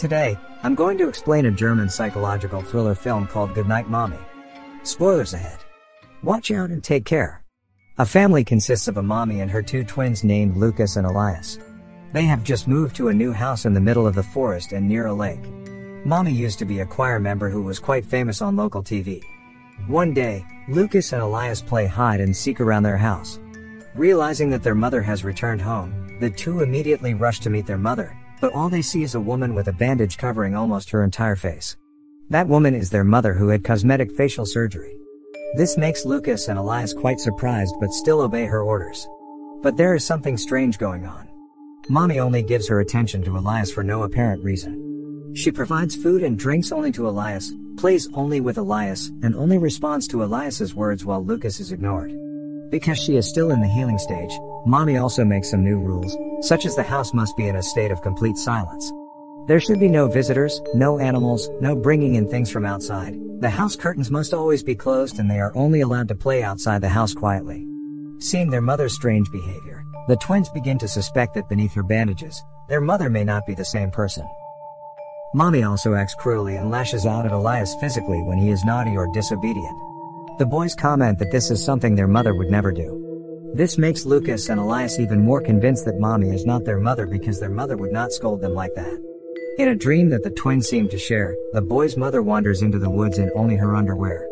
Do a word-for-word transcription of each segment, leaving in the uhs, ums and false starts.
Today, I'm going to explain a German psychological thriller film called Goodnight, Mommy. Spoilers ahead. Watch out and take care. A family consists of a mommy and her two twins named Lucas and Elias. They have just moved to a new house in the middle of the forest and near a lake. Mommy used to be a choir member who was quite famous on local T V. One day, Lucas and Elias play hide and seek around their house. Realizing that their mother has returned home, the two immediately rush to meet their mother, but all they see is a woman with a bandage covering almost her entire face. That woman is their mother who had cosmetic facial surgery. This makes Lucas and Elias quite surprised but still obey her orders. But there is something strange going on. Mommy only gives her attention to Elias for no apparent reason. She provides food and drinks only to Elias, plays only with Elias, and only responds to Elias's words while Lucas is ignored. Because she is still in the healing stage, Mommy also makes some new rules, such as the house must be in a state of complete silence. There should be no visitors, no animals, no bringing in things from outside. The house curtains must always be closed and they are only allowed to play outside the house quietly. Seeing their mother's strange behavior, the twins begin to suspect that beneath her bandages, their mother may not be the same person. Mommy also acts cruelly and lashes out at Elias physically when he is naughty or disobedient. The boys comment that this is something their mother would never do. This makes Lucas and Elias even more convinced that Mommy is not their mother because their mother would not scold them like that. In a dream that the twins seem to share, the boy's mother wanders into the woods in only her underwear.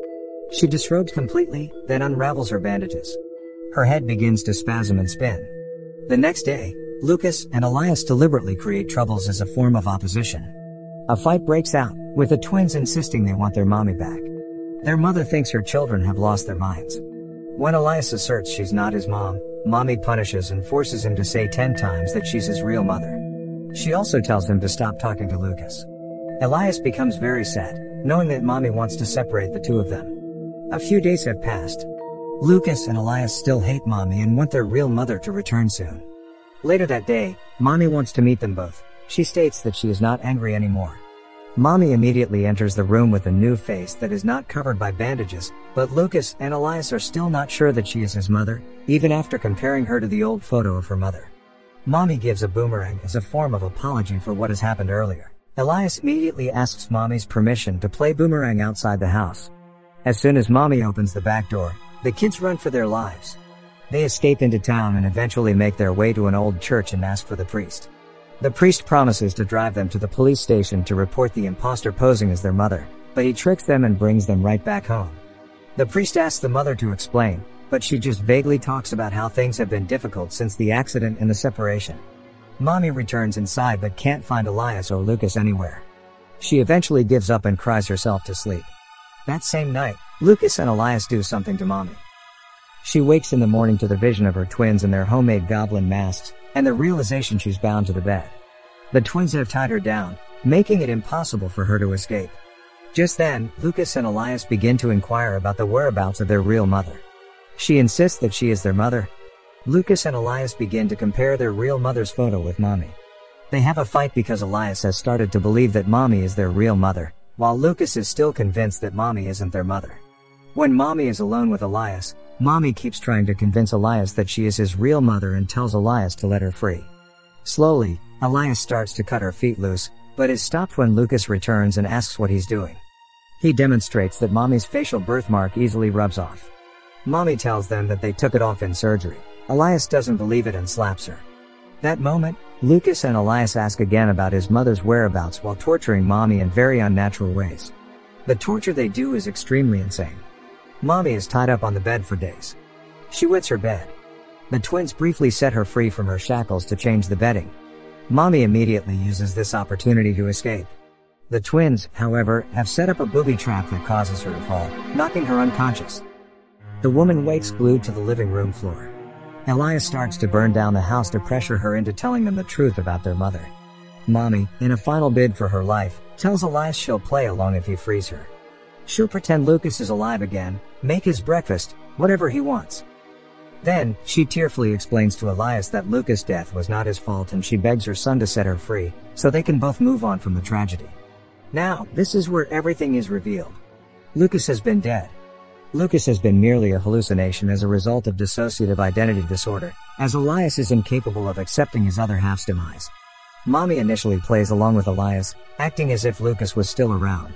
She disrobes completely, then unravels her bandages. Her head begins to spasm and spin. The next day, Lucas and Elias deliberately create troubles as a form of opposition. A fight breaks out, with the twins insisting they want their mommy back. Their mother thinks her children have lost their minds. When Elias asserts she's not his mom, Mommy punishes and forces him to say ten times that she's his real mother. She also tells him to stop talking to Lucas. Elias becomes very sad, knowing that Mommy wants to separate the two of them. A few days have passed. Lucas and Elias still hate Mommy and want their real mother to return soon. Later that day, Mommy wants to meet them both. She states that she is not angry anymore. Mommy immediately enters the room with a new face that is not covered by bandages, but Lucas and Elias are still not sure that she is his mother, even after comparing her to the old photo of her mother. Mommy gives a boomerang as a form of apology for what has happened earlier. Elias immediately asks Mommy's permission to play boomerang outside the house. As soon as Mommy opens the back door, the kids run for their lives. They escape into town and eventually make their way to an old church and ask for the priest. The priest promises to drive them to the police station to report the imposter posing as their mother, but he tricks them and brings them right back home. The priest asks the mother to explain, but she just vaguely talks about how things have been difficult since the accident and the separation. Mommy returns inside but can't find Elias or Lucas anywhere. She eventually gives up and cries herself to sleep. That same night, Lucas and Elias do something to Mommy. She wakes in the morning to the vision of her twins in their homemade goblin masks, and the realization she's bound to the bed. The twins have tied her down, making it impossible for her to escape. Just then, Lucas and Elias begin to inquire about the whereabouts of their real mother. She insists that she is their mother. Lucas and Elias begin to compare their real mother's photo with Mommy. They have a fight because Elias has started to believe that Mommy is their real mother, while Lucas is still convinced that Mommy isn't their mother. When Mommy is alone with Elias, Mommy keeps trying to convince Elias that she is his real mother and tells Elias to let her free. Slowly, Elias starts to cut her feet loose, but is stopped when Lucas returns and asks what he's doing. He demonstrates that Mommy's facial birthmark easily rubs off. Mommy tells them that they took it off in surgery. Elias doesn't believe it and slaps her. That moment, Lucas and Elias ask again about his mother's whereabouts while torturing Mommy in very unnatural ways. The torture they do is extremely insane. Mommy is tied up on the bed for days. She wets her bed. The twins briefly set her free from her shackles to change the bedding. Mommy immediately uses this opportunity to escape. The twins, however, have set up a booby trap that causes her to fall, knocking her unconscious. The woman wakes glued to the living room floor. Elias starts to burn down the house to pressure her into telling them the truth about their mother. Mommy, in a final bid for her life, tells Elias she'll play along if he frees her. She'll pretend Lucas is alive again, make his breakfast, whatever he wants. Then, she tearfully explains to Elias that Lucas' death was not his fault and she begs her son to set her free, so they can both move on from the tragedy. Now, this is where everything is revealed. Lucas has been dead. Lucas has been merely a hallucination as a result of dissociative identity disorder, as Elias is incapable of accepting his other half's demise. Mommy initially plays along with Elias, acting as if Lucas was still around.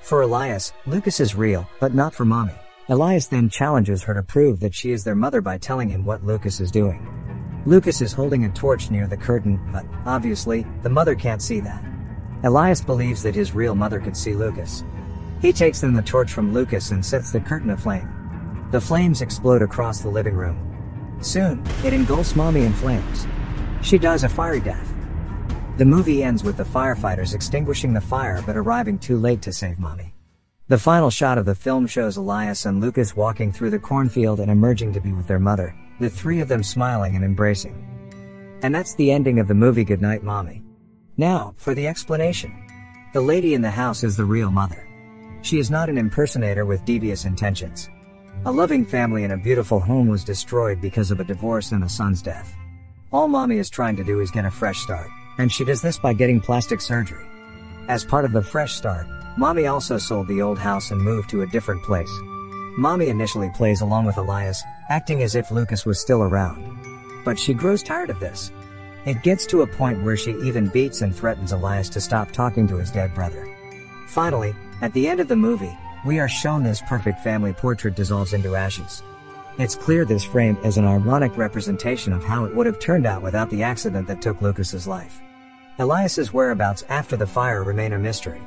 For Elias, Lucas is real, but not for Mommy. Elias then challenges her to prove that she is their mother by telling him what Lucas is doing. Lucas is holding a torch near the curtain, but, obviously, the mother can't see that. Elias believes that his real mother could see Lucas. He takes then the torch from Lucas and sets the curtain aflame. The flames explode across the living room. Soon, it engulfs Mommy in flames. She dies a fiery death. The movie ends with the firefighters extinguishing the fire but arriving too late to save Mommy. The final shot of the film shows Elias and Lucas walking through the cornfield and emerging to be with their mother, the three of them smiling and embracing. And that's the ending of the movie Goodnight, Mommy. Now, for the explanation. The lady in the house is the real mother. She is not an impersonator with devious intentions. A loving family and a beautiful home was destroyed because of a divorce and a son's death. All Mommy is trying to do is get a fresh start, and she does this by getting plastic surgery. As part of the fresh start, Mommy also sold the old house and moved to a different place. Mommy initially plays along with Elias, acting as if Lucas was still around. But she grows tired of this. It gets to a point where she even beats and threatens Elias to stop talking to his dead brother. Finally, at the end of the movie, we are shown this perfect family portrait dissolves into ashes. It's clear this framed as an ironic representation of how it would have turned out without the accident that took Lucas's life. Elias's whereabouts after the fire remain a mystery.